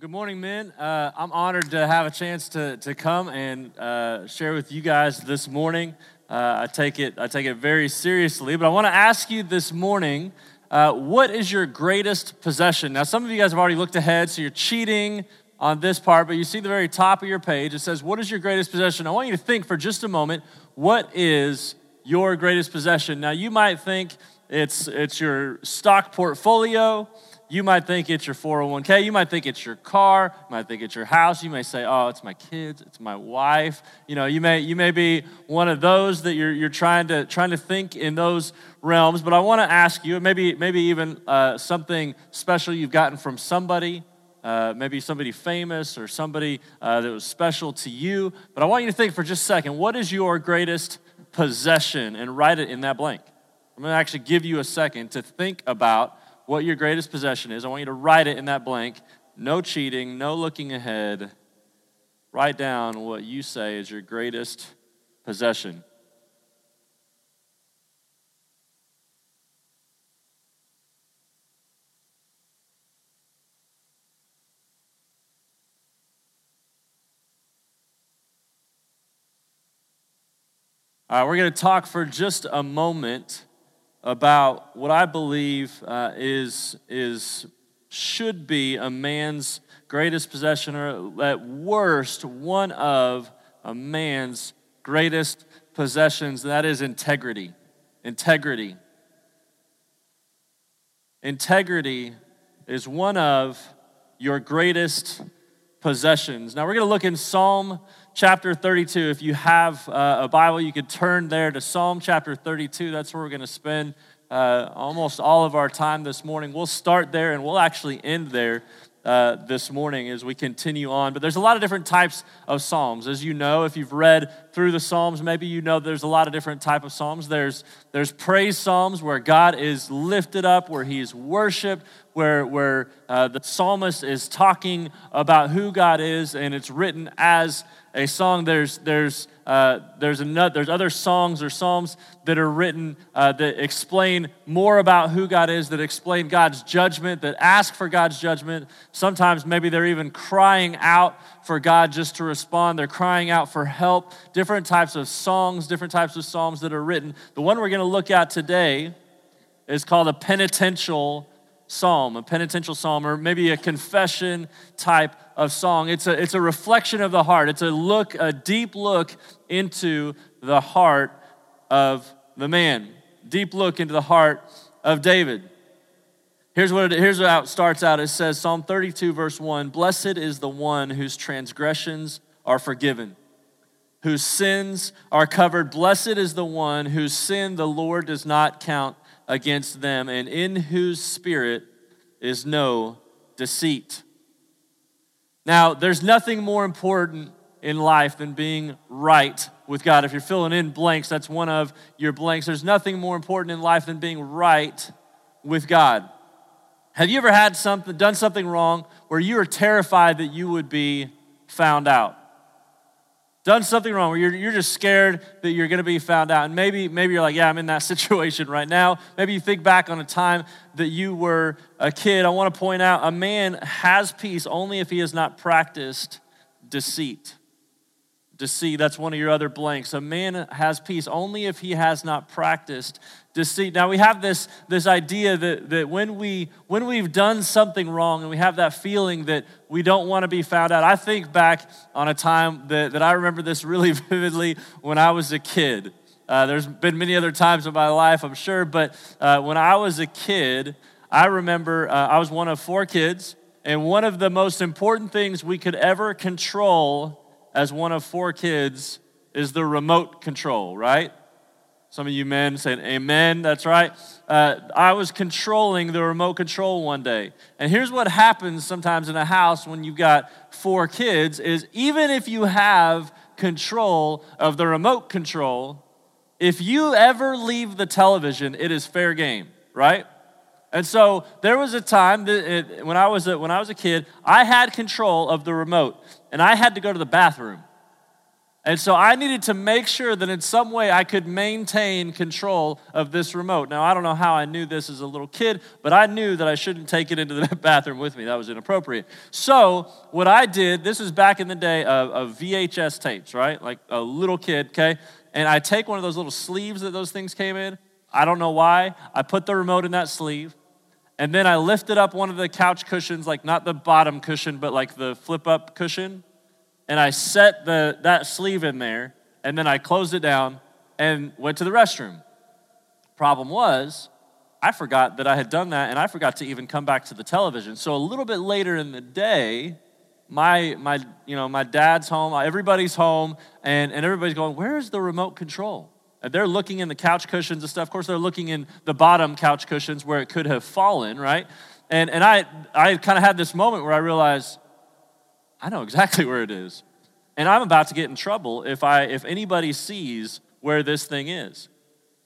Good morning, men. I'm honored to have a chance to come and share with you guys this morning. I take it very seriously, but I want to ask you this morning, what is your greatest possession? Now, some of you guys have already looked ahead, so you're cheating on this part, but you see the very top of your page, it says, what is your greatest possession? I want you to think for just a moment, what is your greatest possession? Now, you might think it's your stock portfolio. You might think it's your 401k, you might think it's your car, you might think it's your house, you may say, oh, it's my kids, it's my wife. You know, you may be one of those that you're trying to think in those realms, but I wanna ask you, maybe even something special you've gotten from somebody, maybe somebody famous or somebody that was special to you, but I want you to think for just a second, what is your greatest possession? And write it in that blank. I'm gonna actually give you a second to think about what your greatest possession is. I want you to write it in that blank. No cheating, no looking ahead. Write down what you say is your greatest possession. All right, we're going to talk for just a moment about what I believe should be a man's greatest possession, or at worst, one of a man's greatest possessions, and that is integrity. Integrity. Integrity is one of your greatest possessions. Now, we're going to look in Psalm chapter 32. If you have a Bible, you could turn there to Psalm chapter 32. That's where we're going to spend almost all of our time this morning. We'll start there and we'll actually end there this morning as we continue on. But there's a lot of different types of Psalms. As you know, if you've read through the Psalms, maybe you know there's a lot of different types of Psalms. There's praise Psalms where God is lifted up, where he is worshiped, where the psalmist is talking about who God is, and it's written as a song. There's other songs or psalms that are written that explain more about who God is, that explain God's judgment, that ask for God's judgment. Sometimes maybe they're even crying out for God just to respond. They're crying out for help. Different types of songs, different types of psalms that are written. The one we're going to look at today is called a penitential psalm, or maybe a confession type of song. It's a reflection of the heart. It's a deep look into the heart of the man, deep look into the heart of David. Here's how it starts out. It says, Psalm 32, verse 1, "Blessed is the one whose transgressions are forgiven, whose sins are covered. Blessed is the one whose sin the Lord does not count against them, and in whose spirit is no deceit." Now, there's nothing more important in life than being right with God. If you're filling in blanks, that's one of your blanks. There's nothing more important in life than being right with God. Have you ever done something wrong where you were terrified that you would be found out? Done something wrong, where you're just scared that you're gonna be found out. And maybe you're like, yeah, I'm in that situation right now. Maybe you think back on a time that you were a kid. I wanna point out, a man has peace only if he has not practiced deceit. Deceit, that's one of your other blanks. A man has peace only if he has not practiced deceit. Now, we have this idea that when we've done something wrong and we have that feeling that we don't want to be found out. I think back on a time that I remember this really vividly when I was a kid. There's been many other times in my life, I'm sure, but when I was a kid, I remember I was one of four kids, and one of the most important things we could ever control as one of four kids is the remote control, right? Some of you men said amen, that's right. I was controlling the remote control one day. And here's what happens sometimes in a house when you've got four kids is even if you have control of the remote control, if you ever leave the television, it is fair game, right? And so there was a time when I was a kid, I had control of the remote and I had to go to the bathroom. And so I needed to make sure that in some way I could maintain control of this remote. Now, I don't know how I knew this as a little kid, but I knew that I shouldn't take it into the bathroom with me. That was inappropriate. So what I did, this is back in the day of VHS tapes, right? Like a little kid, okay? And I take one of those little sleeves that those things came in. I don't know why. I put the remote in that sleeve. And then I lifted up one of the couch cushions, like not the bottom cushion, but like the flip-up cushion. And I set that sleeve in there, and then I closed it down and went to the restroom. Problem was, I forgot that I had done that, and I forgot to even come back to the television. So a little bit later in the day, my dad's home, everybody's home, and everybody's going, where is the remote control? And they're looking in the couch cushions and stuff. Of course, they're looking in the bottom couch cushions where it could have fallen, right? And I kind of had this moment where I realized, I know exactly where it is. And I'm about to get in trouble if anybody sees where this thing is.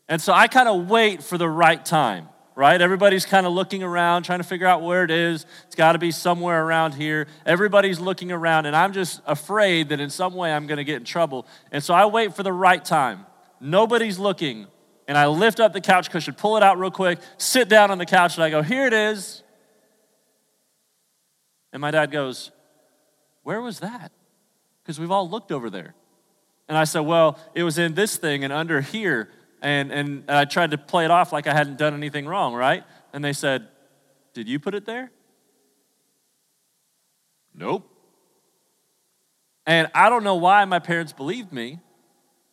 And so I kind of wait for the right time, right? Everybody's kind of looking around, trying to figure out where it is. It's got to be somewhere around here. Everybody's looking around, and I'm just afraid that in some way I'm going to get in trouble. And so I wait for the right time. Nobody's looking, and I lift up the couch cushion, pull it out real quick, sit down on the couch, and I go, here it is. And my dad goes, where was that? Because we've all looked over there. And I said, well, it was in this thing and under here. And I tried to play it off like I hadn't done anything wrong, right? And they said, did you put it there? Nope. And I don't know why my parents believed me,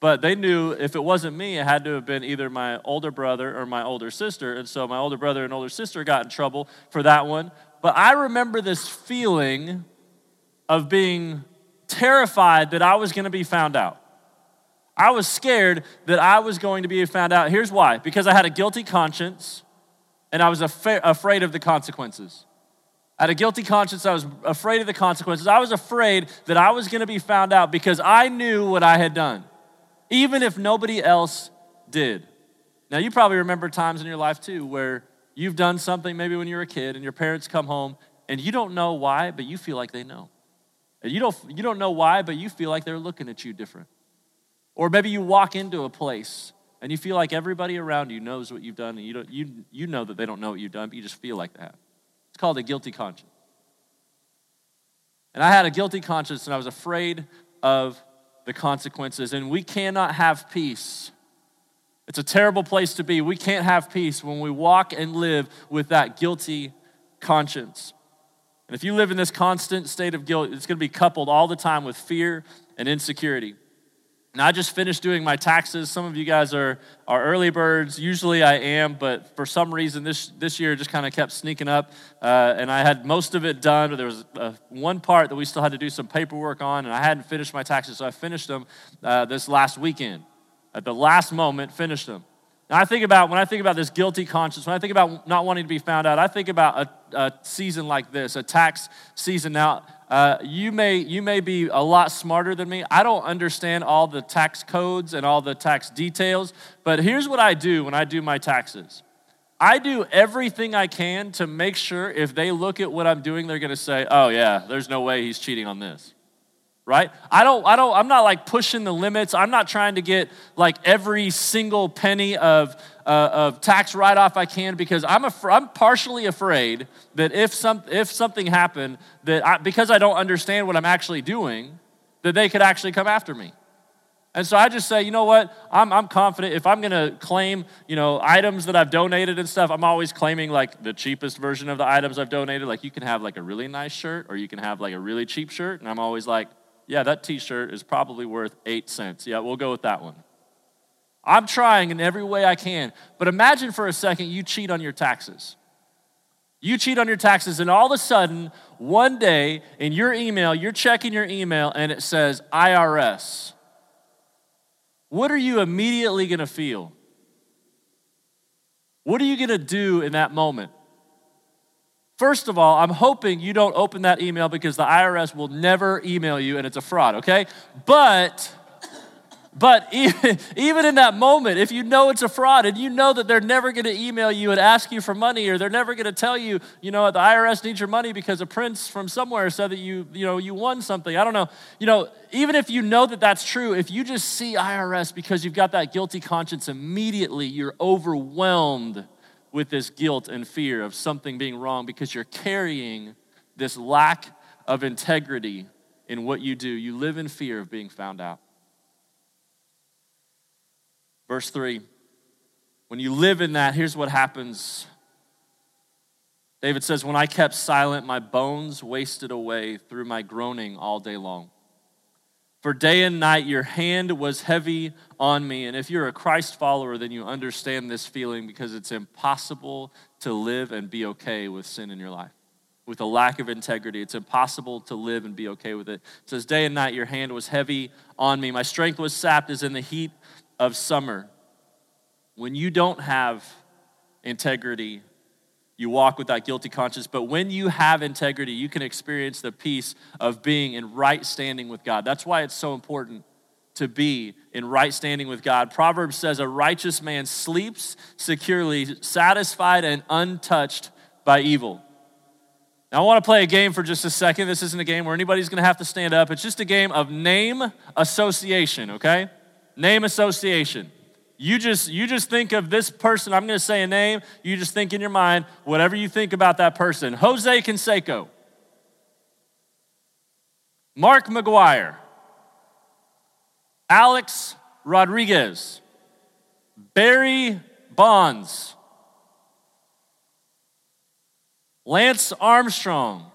but they knew if it wasn't me, it had to have been either my older brother or my older sister. And so my older brother and older sister got in trouble for that one. But I remember this feeling of being terrified that I was going to be found out. I was scared that I was going to be found out. Here's why. Because I had a guilty conscience, and I was afraid of the consequences. I had a guilty conscience. I was afraid of the consequences. I was afraid that I was going to be found out because I knew what I had done, even if nobody else did. Now, you probably remember times in your life, too, where you've done something maybe when you were a kid, and your parents come home, and you don't know why, but you feel like they know. You don't know why, but you feel like they're looking at you different. Or maybe you walk into a place and you feel like everybody around you knows what you've done, and you know that they don't know what you've done, but you just feel like that. It's called a guilty conscience. And I had a guilty conscience, and I was afraid of the consequences, and we cannot have peace. It's a terrible place to be. We can't have peace when we walk and live with that guilty conscience. And if you live in this constant state of guilt, it's going to be coupled all the time with fear and insecurity. Now, I just finished doing my taxes. Some of you guys are early birds. Usually I am, but for some reason this year just kind of kept sneaking up. And I had most of it done, but there was one part that we still had to do some paperwork on, and I hadn't finished my taxes, so I finished them this last weekend. At the last moment, finished them. Now, when I think about this guilty conscience, when I think about not wanting to be found out, I think about a season like this, a tax season. Now, you may be a lot smarter than me. I don't understand all the tax codes and all the tax details, but here's what I do when I do my taxes. I do everything I can to make sure if they look at what I'm doing, they're going to say, oh, yeah, there's no way he's cheating on this. Right? I'm not like pushing the limits. I'm not trying to get like every single penny of tax write-off I can, because I'm partially afraid that if something happened, that because I don't understand what I'm actually doing, that they could actually come after me. And so I just say, you know what? I'm confident if I'm going to claim, items that I've donated and stuff, I'm always claiming like the cheapest version of the items I've donated. Like you can have like a really nice shirt, or you can have like a really cheap shirt. And I'm always like, yeah, that t-shirt is probably worth 8 cents. Yeah, we'll go with that one. I'm trying in every way I can. But imagine for a second you cheat on your taxes. You cheat on your taxes, and all of a sudden, one day in your email, you're checking your email, and it says IRS. What are you immediately going to feel? What are you going to do in that moment? First of all, I'm hoping you don't open that email because the IRS will never email you and it's a fraud, okay? But But even in that moment, if you know it's a fraud and you know that they're never going to email you and ask you for money, or they're never going to tell you, you know, the IRS needs your money because a prince from somewhere said that you won something. I don't know. You know, even if you know that that's true, if you just see IRS because you've got that guilty conscience, immediately you're overwhelmed with this guilt and fear of something being wrong because you're carrying this lack of integrity in what you do. You live in fear of being found out. Verse 3, when you live in that, here's what happens. David says, when I kept silent, my bones wasted away through my groaning all day long. For day and night, your hand was heavy on me. And if you're a Christ follower, then you understand this feeling, because it's impossible to live and be okay with sin in your life, with a lack of integrity. It's impossible to live and be okay with it. It says, day and night, your hand was heavy on me. My strength was sapped as in the heat of summer. When you don't have integrity, you walk with that guilty conscience. But when you have integrity, you can experience the peace of being in right standing with God. That's why it's so important to be in right standing with God. Proverbs says a righteous man sleeps securely, satisfied and untouched by evil. Now, I want to play a game for just a second. This isn't a game where anybody's going to have to stand up. It's just a game of name association, okay? Name association. You just think of this person. I'm going to say a name. You just think in your mind whatever you think about that person. Jose Canseco. Mark McGuire. Alex Rodriguez. Barry Bonds. Lance Armstrong.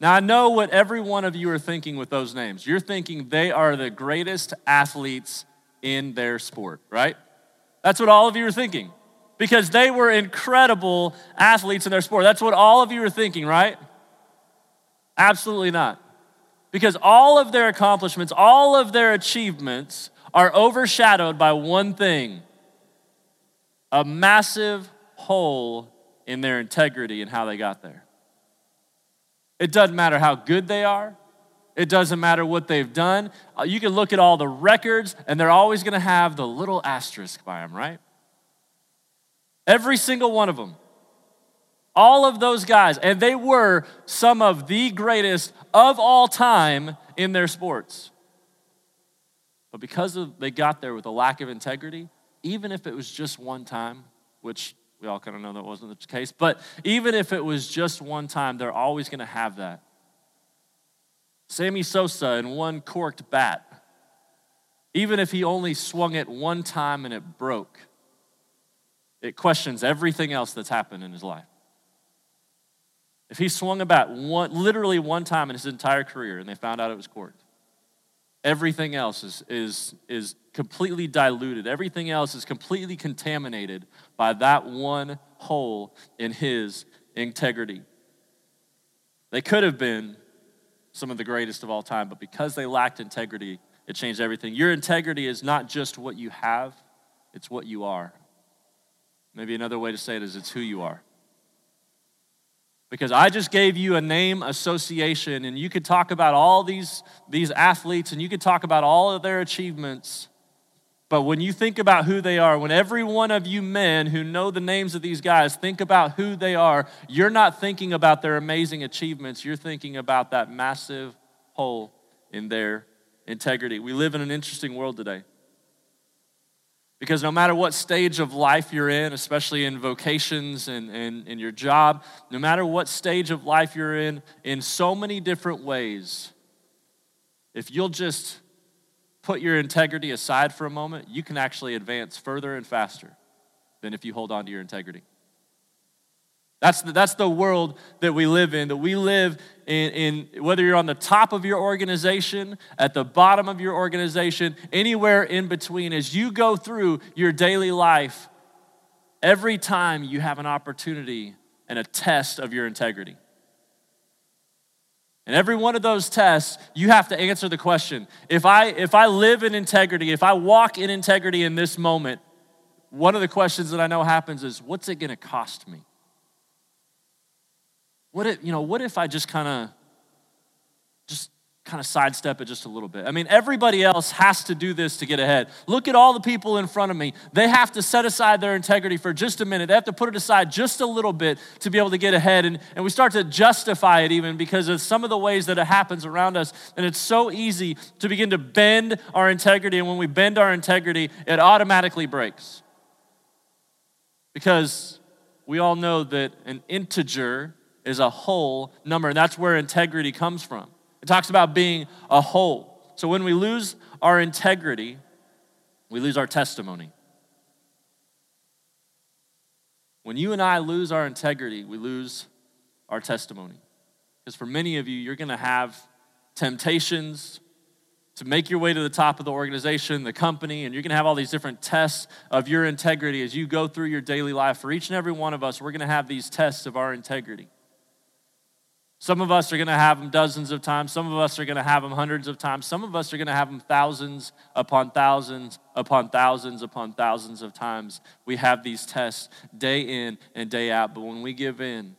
Now, I know what every one of you are thinking with those names. You're thinking they are the greatest athletes in their sport, right? That's what all of you are thinking, because they were incredible athletes in their sport. That's what all of you are thinking, right? Absolutely not. Because all of their accomplishments, all of their achievements are overshadowed by one thing: a massive hole in their integrity and how they got there. It doesn't matter how good they are. It doesn't matter what they've done. You can look at all the records, and they're always going to have the little asterisk by them, right? Every single one of them. All of those guys, and they were some of the greatest of all time in their sports. But because they got there with a lack of integrity, even if it was just one time, which we all kind of know that wasn't the case, but even if it was just one time, they're always going to have that. Sammy Sosa in one corked bat, even if he only swung it one time and it broke, it questions everything else that's happened in his life. If he swung a bat literally one time in his entire career and they found out it was corked, everything else is completely diluted. Everything else is completely contaminated by that one hole in his integrity. They could have been some of the greatest of all time, but because they lacked integrity, it changed everything. Your integrity is not just what you have, it's what you are. Maybe another way to say it is it's who you are. Because I just gave you a name association, and you could talk about all these athletes, and you could talk about all of their achievements. But when you think about who they are, when every one of you men who know the names of these guys think about who they are, you're not thinking about their amazing achievements. You're thinking about that massive hole in their integrity. We live in an interesting world today, because no matter what stage of life you're in, especially in vocations and your job, no matter what stage of life you're in so many different ways, if you'll just put your integrity aside for a moment, you can actually advance further and faster than if you hold on to your integrity. That's the world that we live in, in whether you're on the top of your organization, at the bottom of your organization, anywhere in between. As you go through your daily life, every time you have an opportunity and a test of your integrity. And every one of those tests, you have to answer the question, if I live in integrity, if I walk in integrity in this moment, one of the questions that I know happens is, what's it gonna cost me? What if I just kind of kind of sidestep it just a little bit. I mean, everybody else has to do this to get ahead. Look at all the people in front of me. They have to set aside their integrity for just a minute. They have to put it aside just a little bit to be able to get ahead. And we start to justify it even because of some of the ways that it happens around us. And it's so easy to begin to bend our integrity. And when we bend our integrity, it automatically breaks. Because we all know that an integer is a whole number. And that's where integrity comes from. It talks about being a whole. So when we lose our integrity, we lose our testimony. When you and I lose our integrity, we lose our testimony. Because for many of you, you're gonna have temptations to make your way to the top of the organization, the company, and you're gonna have all these different tests of your integrity as you go through your daily life. For each and every one of us, we're gonna have these tests of our integrity. Some of us are gonna have them dozens of times. Some of us are gonna have them hundreds of times. Some of us are gonna have them thousands upon thousands upon thousands upon thousands of times. We have these tests day in and day out, but when we give in,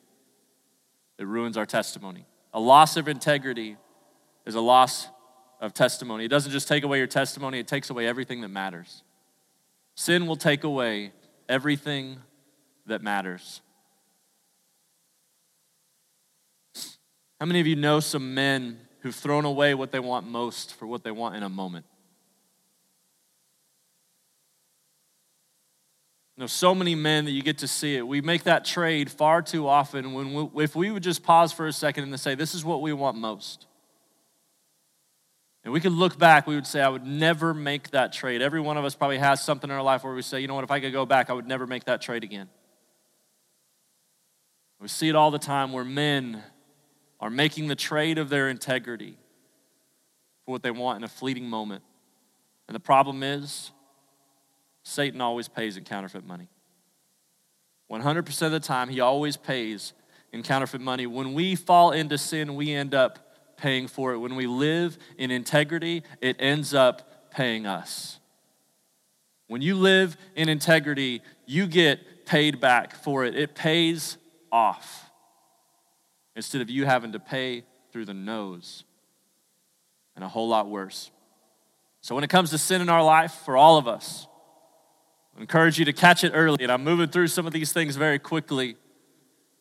it ruins our testimony. A loss of integrity is a loss of testimony. It doesn't just take away your testimony, it takes away everything that matters. Sin will take away everything that matters. How many of you know some men who've thrown away what they want most for what they want in a moment? You know, so many men that you get to see it. We make that trade far too often when if we would just pause for a second and say, this is what we want most. And we could look back, we would say, I would never make that trade. Every one of us probably has something in our life where we say, you know what, if I could go back, I would never make that trade again. We see it all the time where men are making the trade of their integrity for what they want in a fleeting moment. And the problem is, Satan always pays in counterfeit money. 100% of the time, he always pays in counterfeit money. When we fall into sin, we end up paying for it. When we live in integrity, it ends up paying us. When you live in integrity, you get paid back for it. It pays off. Instead of you having to pay through the nose, and a whole lot worse. So when it comes to sin in our life, for all of us, I encourage you to catch it early, and I'm moving through some of these things very quickly,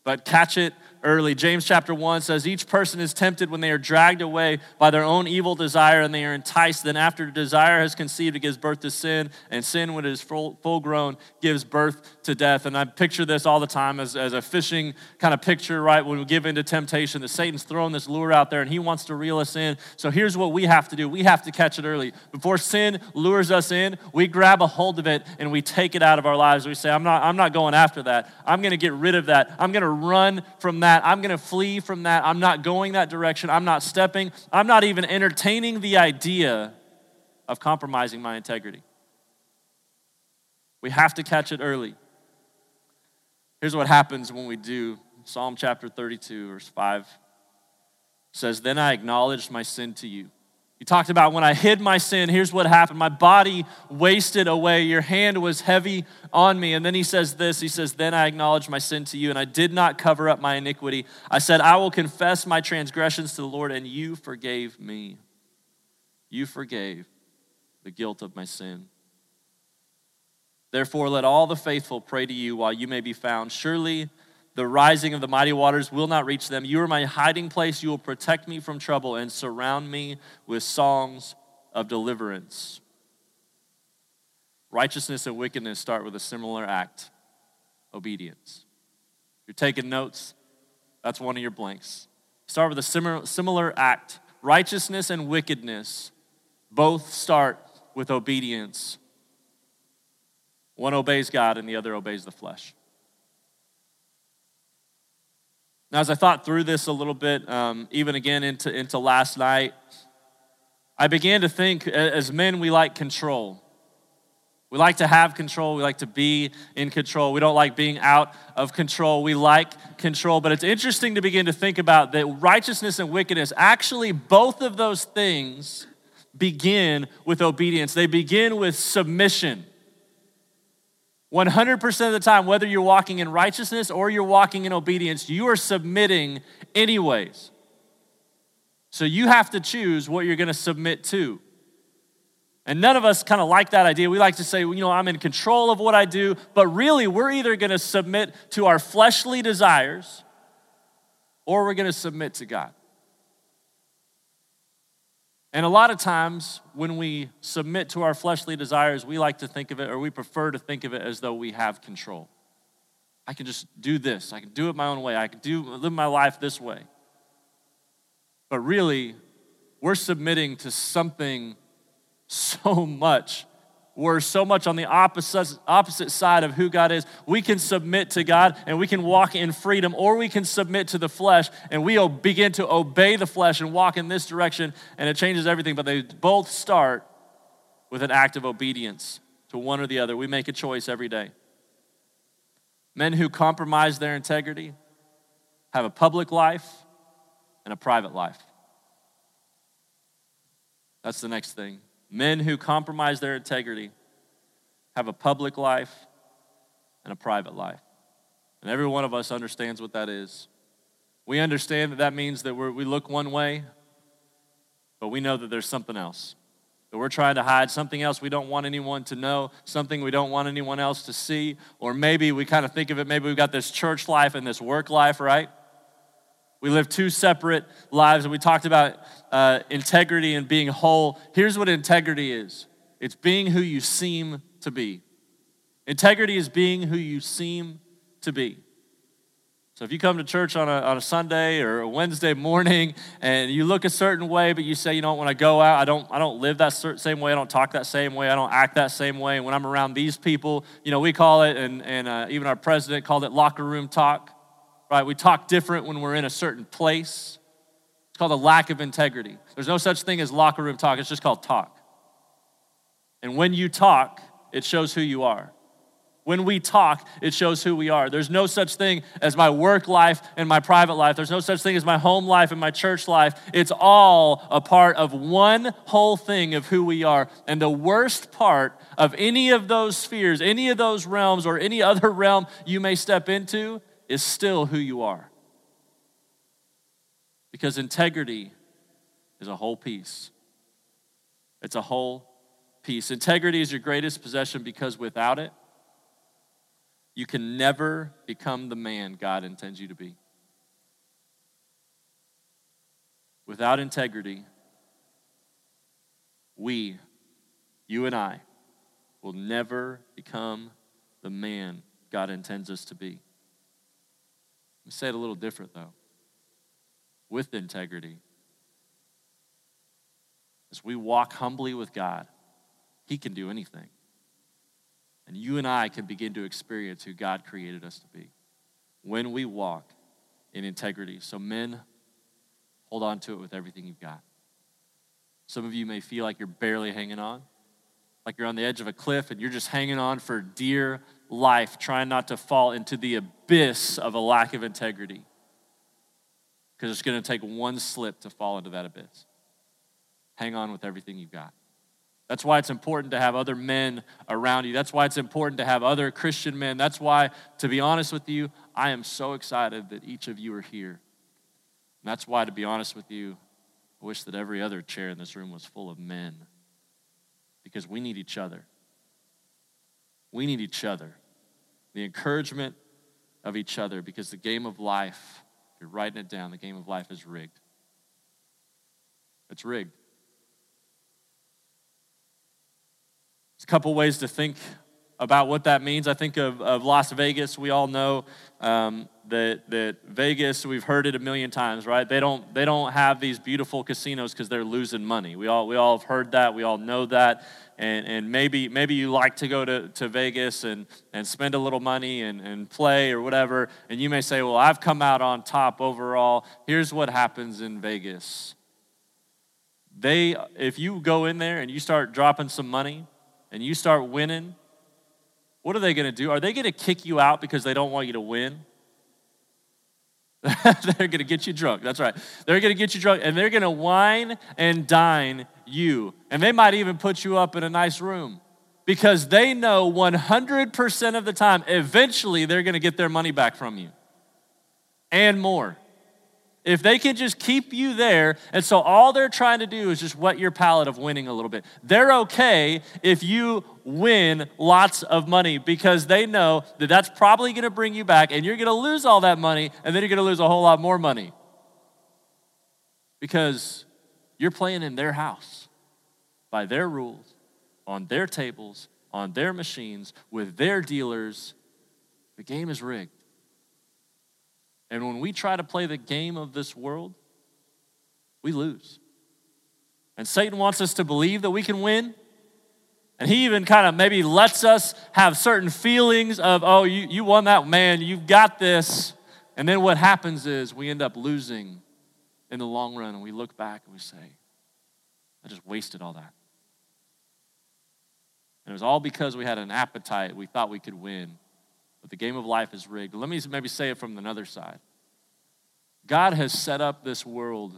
but catch it early. James chapter 1 says, each person is tempted when they are dragged away by their own evil desire, and they are enticed. Then after desire has conceived, it gives birth to sin, and sin, when it is full grown, gives birth to death. And I picture this all the time as a fishing kind of picture, right? When we give into temptation, that Satan's throwing this lure out there, and he wants to reel us in. So here's what we have to do. We have to catch it early. Before sin lures us in, we grab a hold of it, and we take it out of our lives. We say, I'm not going after that. I'm gonna get rid of that. I'm gonna run from that. I'm going to flee from that. I'm not going that direction. I'm not stepping. I'm not even entertaining the idea of compromising my integrity. We have to catch it early. Here's what happens when we do. Psalm chapter 32, verse 5 says, then I acknowledged my sin to you. He talked about when I hid my sin, here's what happened. My body wasted away. Your hand was heavy on me. And then he says this, then I acknowledged my sin to you, and I did not cover up my iniquity. I said, I will confess my transgressions to the Lord, and you forgave me. You forgave the guilt of my sin. Therefore, let all the faithful pray to you while you may be found. Surely the rising of the mighty waters will not reach them. You are my hiding place. You will protect me from trouble and surround me with songs of deliverance. Righteousness and wickedness start with a similar act, obedience. If you're taking notes, that's one of your blanks. Start with a similar act. Righteousness and wickedness both start with obedience. One obeys God and the other obeys the flesh. Now, as I thought through this a little bit, even again into last night, I began to think, as men, we like control. We like to have control. We like to be in control. We don't like being out of control. We like control. But it's interesting to begin to think about that righteousness and wickedness, actually both of those things begin with obedience. They begin with submission. 100% of the time, whether you're walking in righteousness or you're walking in obedience, you are submitting anyways. So you have to choose what you're going to submit to. And none of us kind of like that idea. We like to say, I'm in control of what I do, but really we're either going to submit to our fleshly desires or we're going to submit to God. And a lot of times when we submit to our fleshly desires, we like to think of it, or we prefer to think of it as though we have control. I can just do this. I can do it my own way. I can live my life this way. But really, we're submitting to something so much. We're so much on the opposite side of who God is. We can submit to God and we can walk in freedom, or we can submit to the flesh and we begin to obey the flesh and walk in this direction, and it changes everything. But they both start with an act of obedience to one or the other. We make a choice every day. Men who compromise their integrity have a public life and a private life. That's the next thing. Men who compromise their integrity have a public life and a private life. And every one of us understands what that is. We understand that means that we look one way, but we know that there's something else, that we're trying to hide, something else we don't want anyone to know, something we don't want anyone else to see. Or maybe we kind of think of it, maybe we've got this church life and this work life, right? We live two separate lives, and we talked about integrity and being whole. Here's what integrity is. It's being who you seem to be. Integrity is being who you seem to be. So if you come to church on a Sunday or a Wednesday morning and you look a certain way, but you say, when I go out, I don't live that same way, I don't talk that same way, I don't act that same way. And when I'm around these people, we call it, and even our president called it locker room talk. Right, we talk different when we're in a certain place. It's called a lack of integrity. There's no such thing as locker room talk. It's just called talk. And when you talk, it shows who you are. When we talk, it shows who we are. There's no such thing as my work life and my private life. There's no such thing as my home life and my church life. It's all a part of one whole thing of who we are. And the worst part of any of those spheres, any of those realms, or any other realm you may step into is still who you are. Because integrity is a whole piece. It's a whole piece. Integrity is your greatest possession, because without it, you can never become the man God intends you to be. Without integrity, you and I, will never become the man God intends us to be. We say it a little different, though. With integrity, as we walk humbly with God, He can do anything. And you and I can begin to experience who God created us to be when we walk in integrity. So men, hold on to it with everything you've got. Some of you may feel like you're barely hanging on, like you're on the edge of a cliff and you're just hanging on for dear life, trying not to fall into the abyss of a lack of integrity, because it's going to take one slip to fall into that abyss. Hang on with everything you've got. That's why it's important to have other men around you. That's why it's important to have other Christian men. That's why, to be honest with you, I am so excited that each of you are here. And that's why, to be honest with you, I wish that every other chair in this room was full of men, because we need each other. We need each other, the encouragement of each other, because the game of life, if you're writing it down, the game of life is rigged. It's rigged. There's a couple ways to think about what that means. I think of Las Vegas. We all know that Vegas, we've heard it a million times, right? They don't have these beautiful casinos because they're losing money. We all have heard that. We all know that. And maybe you like to go to Vegas and spend a little money and play or whatever. And you may say, well, I've come out on top overall. Here's what happens in Vegas. If you go in there and you start dropping some money and you start winning, what are they going to do? Are they going to kick you out because they don't want you to win? They're going to get you drunk. That's right. They're going to get you drunk, and they're going to wine and dine you. And they might even put you up in a nice room, because they know 100% of the time, eventually they're going to get their money back from you and more. If they can just keep you there, and so all they're trying to do is just whet your palate of winning a little bit. They're okay if you win lots of money because they know that that's probably gonna bring you back and you're gonna lose all that money and then you're gonna lose a whole lot more money because you're playing in their house by their rules, on their tables, on their machines, with their dealers. The game is rigged. And when we try to play the game of this world, we lose. And Satan wants us to believe that we can win. And he even kind of maybe lets us have certain feelings of, oh, you won that, man, you've got this. And then what happens is we end up losing in the long run. And we look back and we say, I just wasted all that. And it was all because we had an appetite. We thought we could win. But the game of life is rigged. Let me maybe say it from another side. God has set up this world,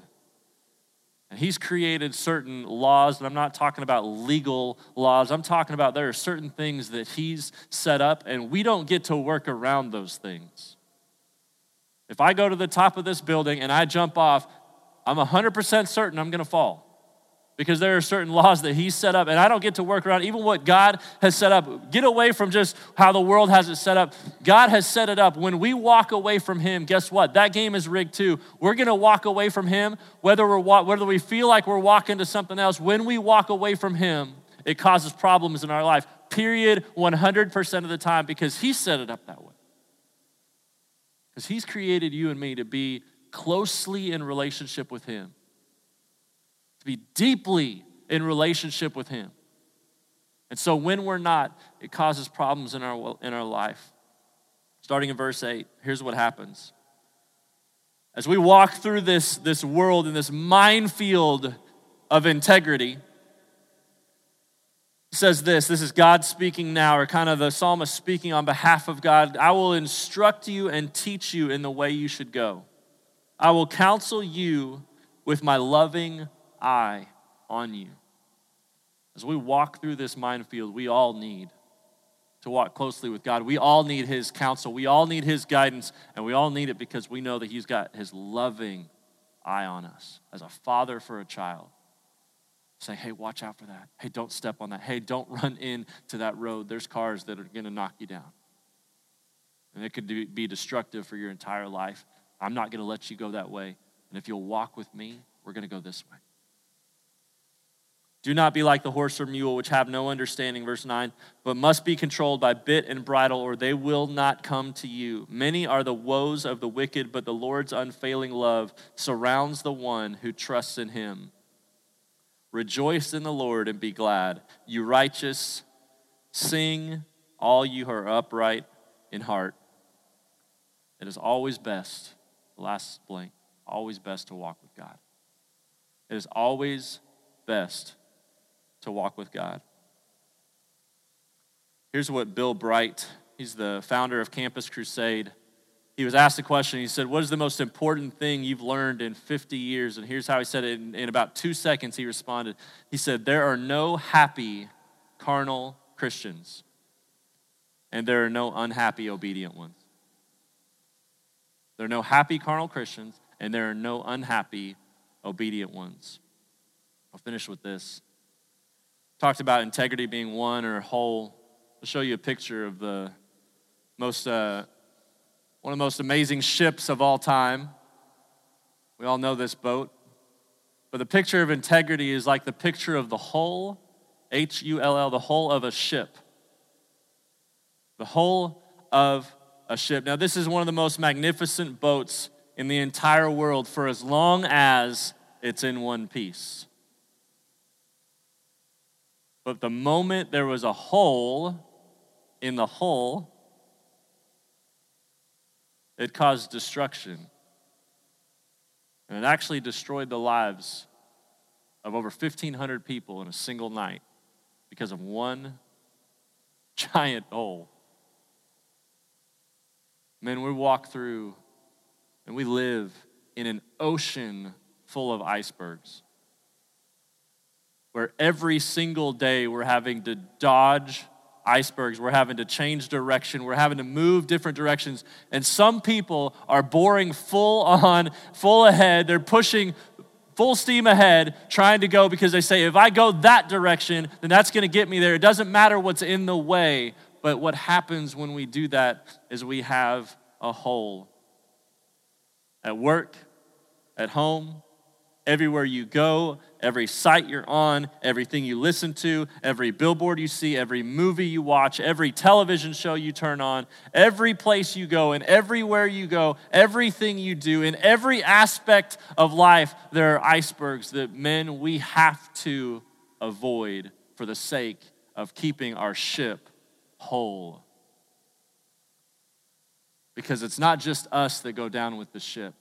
and he's created certain laws, and I'm not talking about legal laws. I'm talking about there are certain things that he's set up, and we don't get to work around those things. If I go to the top of this building and I jump off, I'm 100% certain I'm gonna fall, because there are certain laws that he set up, and I don't get to work around even what God has set up. Get away from just how the world has it set up. God has set it up. When we walk away from him, guess what? That game is rigged too. We're gonna walk away from him, whether we feel like we're walking to something else. When we walk away from him, it causes problems in our life, period, 100% of the time, because he set it up that way. Because he's created you and me to be closely in relationship with him, to be deeply in relationship with him. And so when we're not, it causes problems in our life. Starting in verse 8, here's what happens. As we walk through this world in this minefield of integrity, it says this is God speaking now, or kind of the psalmist speaking on behalf of God. I will instruct you and teach you in the way you should go. I will counsel you with my loving eye on you. As we walk through this minefield, we all need to walk closely with God. We all need his counsel. We all need his guidance, and we all need it because we know that he's got his loving eye on us as a father for a child. Say, hey, watch out for that. Hey, don't step on that. Hey, don't run into that road. There's cars that are gonna knock you down. And it could be destructive for your entire life. I'm not gonna let you go that way. And if you'll walk with me, we're gonna go this way. Do not be like the horse or mule, which have no understanding, verse 9, but must be controlled by bit and bridle, or they will not come to you. Many are the woes of the wicked, but the Lord's unfailing love surrounds the one who trusts in him. Rejoice in the Lord and be glad. You righteous, sing, all you who are upright in heart. It is always best, always best to walk with God. It is always best to walk with God. Here's what Bill Bright, he's the founder of Campus Crusade. He was asked a question. He said, what is the most important thing you've learned in 50 years? And here's how he said it in about 2 seconds. He responded. He said, there are no happy carnal Christians, and there are no unhappy obedient ones. There are no happy carnal Christians, and there are no unhappy obedient ones. I'll finish with this. Talked about integrity being one or whole. I'll show you a picture of the most, one of the most amazing ships of all time. We all know this boat. But the picture of integrity is like the picture of the hull, H-U-L-L, the hull of a ship. The hull of a ship. Now, this is one of the most magnificent boats in the entire world for as long as it's in one piece. But the moment there was a hole in the hull, it caused destruction. And it actually destroyed the lives of over 1,500 people in a single night because of one giant hole. Man, we walk through and we live in an ocean full of icebergs, where every single day we're having to dodge icebergs. We're having to change direction. We're having to move different directions. And some people are boring full on, full ahead. They're pushing full steam ahead, trying to go because they say, if I go that direction, then that's going to get me there. It doesn't matter what's in the way. But what happens when we do that is we have a hole. At work, at home, everywhere you go, every site you're on, everything you listen to, every billboard you see, every movie you watch, every television show you turn on, every place you go and everywhere you go, everything you do, in every aspect of life, there are icebergs that, men, we have to avoid for the sake of keeping our ship whole. Because it's not just us that go down with the ship.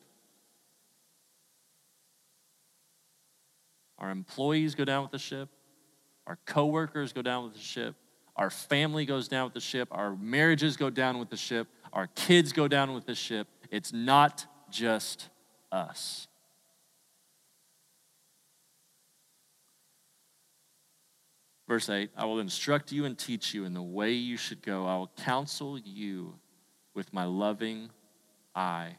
Our employees go down with the ship. Our coworkers go down with the ship. Our family goes down with the ship. Our marriages go down with the ship. Our kids go down with the ship. It's not just us. Verse 8, I will instruct you and teach you in the way you should go. I will counsel you with my loving eye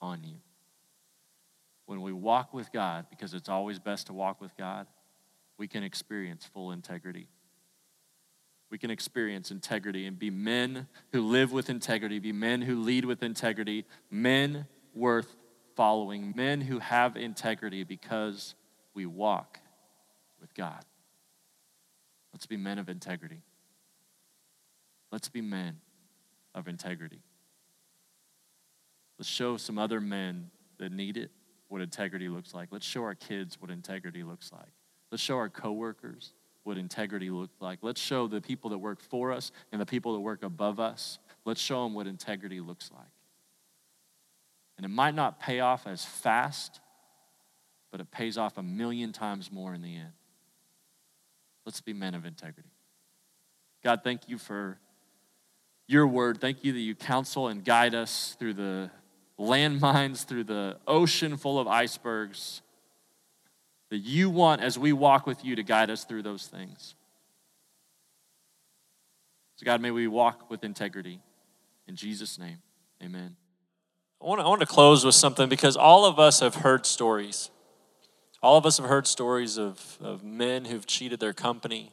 on you. When we walk with God, because it's always best to walk with God, we can experience full integrity. We can experience integrity and be men who live with integrity, be men who lead with integrity, men worth following, men who have integrity because we walk with God. Let's be men of integrity. Let's be men of integrity. Let's show some other men that need it what integrity looks like. Let's show our kids what integrity looks like. Let's show our coworkers what integrity looks like. Let's show the people that work for us and the people that work above us. Let's show them what integrity looks like. And it might not pay off as fast, but it pays off 1,000,000 times more in the end. Let's be men of integrity. God, thank you for your word. Thank you that you counsel and guide us through the landmines, through the ocean full of icebergs, that you want, as we walk with you, to guide us through those things. So God, may we walk with integrity. In Jesus' name, amen. I want to close with something, because all of us have heard stories. All of us have heard stories of men who've cheated their company,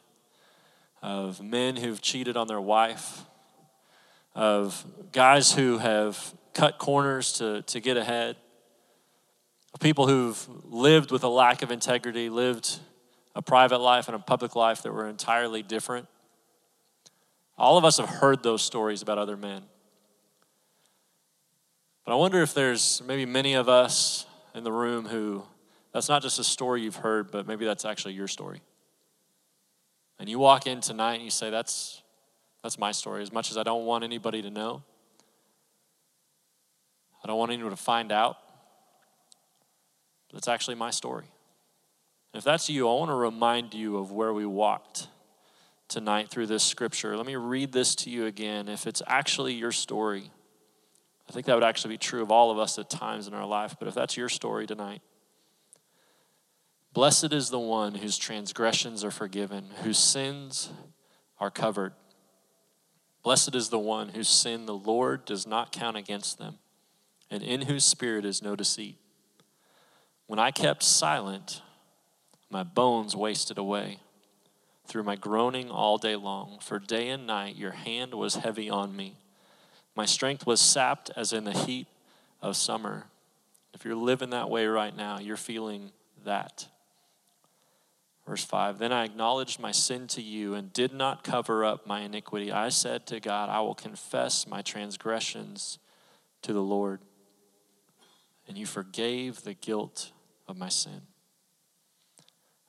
of men who've cheated on their wife, of guys who have cut corners to get ahead, people who've lived with a lack of integrity, lived a private life and a public life that were entirely different. All of us have heard those stories about other men. But I wonder if there's maybe many of us in the room who, that's not just a story you've heard, but maybe that's actually your story. And you walk in tonight and you say, that's my story. As much as I don't want anybody to know, I don't want anyone to find out. That's actually my story. And if that's you, I want to remind you of where we walked tonight through this scripture. Let me read this to you again. If it's actually your story, I think that would actually be true of all of us at times in our life, but if that's your story tonight, blessed is the one whose transgressions are forgiven, whose sins are covered. Blessed is the one whose sin the Lord does not count against them, and in whose spirit is no deceit. When I kept silent, my bones wasted away through my groaning all day long, for day and night your hand was heavy on me. My strength was sapped as in the heat of summer. If you're living that way right now, you're feeling that. Verse 5, then I acknowledged my sin to you and did not cover up my iniquity. I said to God, I will confess my transgressions to the Lord. And you forgave the guilt of my sin.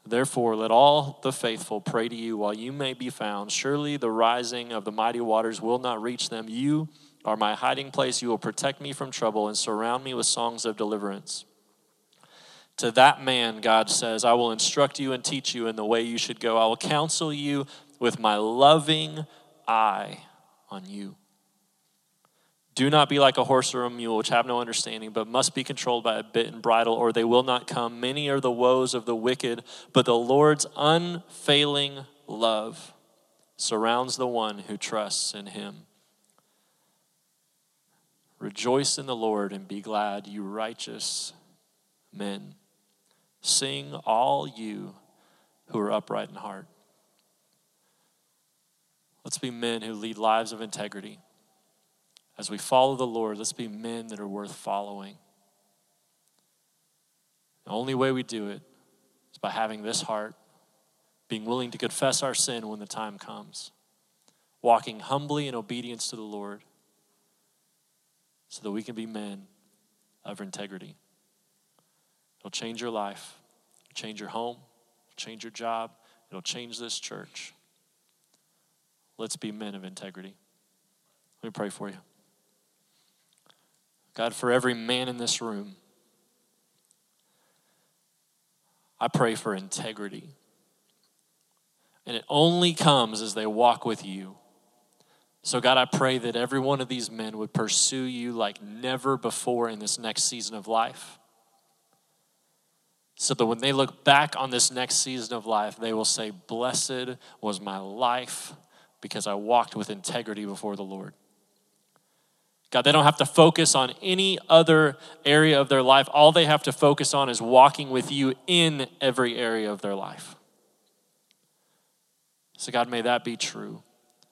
Therefore, let all the faithful pray to you while you may be found. Surely the rising of the mighty waters will not reach them. You are my hiding place. You will protect me from trouble and surround me with songs of deliverance. To that man, God says, I will instruct you and teach you in the way you should go. I will counsel you with my loving eye on you. Do not be like a horse or a mule, which have no understanding, but must be controlled by a bit and bridle, or they will not come. Many are the woes of the wicked, but the Lord's unfailing love surrounds the one who trusts in him. Rejoice in the Lord and be glad, you righteous men. Sing, all you who are upright in heart. Let's be men who lead lives of integrity. As we follow the Lord, let's be men that are worth following. The only way we do it is by having this heart, being willing to confess our sin when the time comes, walking humbly in obedience to the Lord so that we can be men of integrity. It'll change your life, change your home, change your job. It'll change this church. Let's be men of integrity. Let me pray for you. God, for every man in this room, I pray for integrity. And it only comes as they walk with you. So God, I pray that every one of these men would pursue you like never before in this next season of life. So that when they look back on this next season of life, they will say, blessed was my life because I walked with integrity before the Lord. God, they don't have to focus on any other area of their life. All they have to focus on is walking with you in every area of their life. So God, may that be true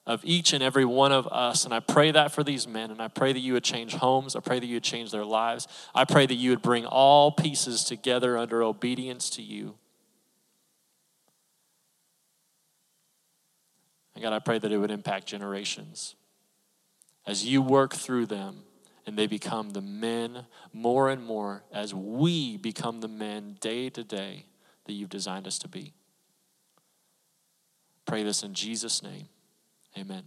of each and every one of us. And I pray that for these men. And I pray that you would change homes. I pray that you would change their lives. I pray that you would bring all pieces together under obedience to you. And God, I pray that it would impact generations as you work through them and they become the men more and more as we become the men day to day that you've designed us to be. Pray this in Jesus' name. Amen.